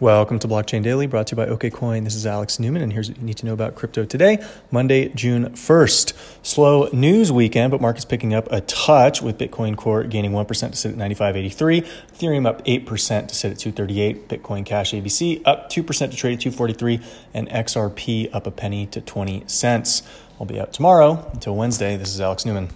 Welcome to Blockchain Daily, brought to you by OKCoin. This is Alex Newman, and here's what you need to know about crypto today, Monday, June 1st. Slow news weekend, but markets picking up a touch with Bitcoin Core gaining 1% to sit at 95.83, Ethereum up 8% to sit at 238, Bitcoin Cash ABC up 2% to trade at 243, and XRP up a penny to 20 cents. I'll be out tomorrow. Until Wednesday, this is Alex Newman.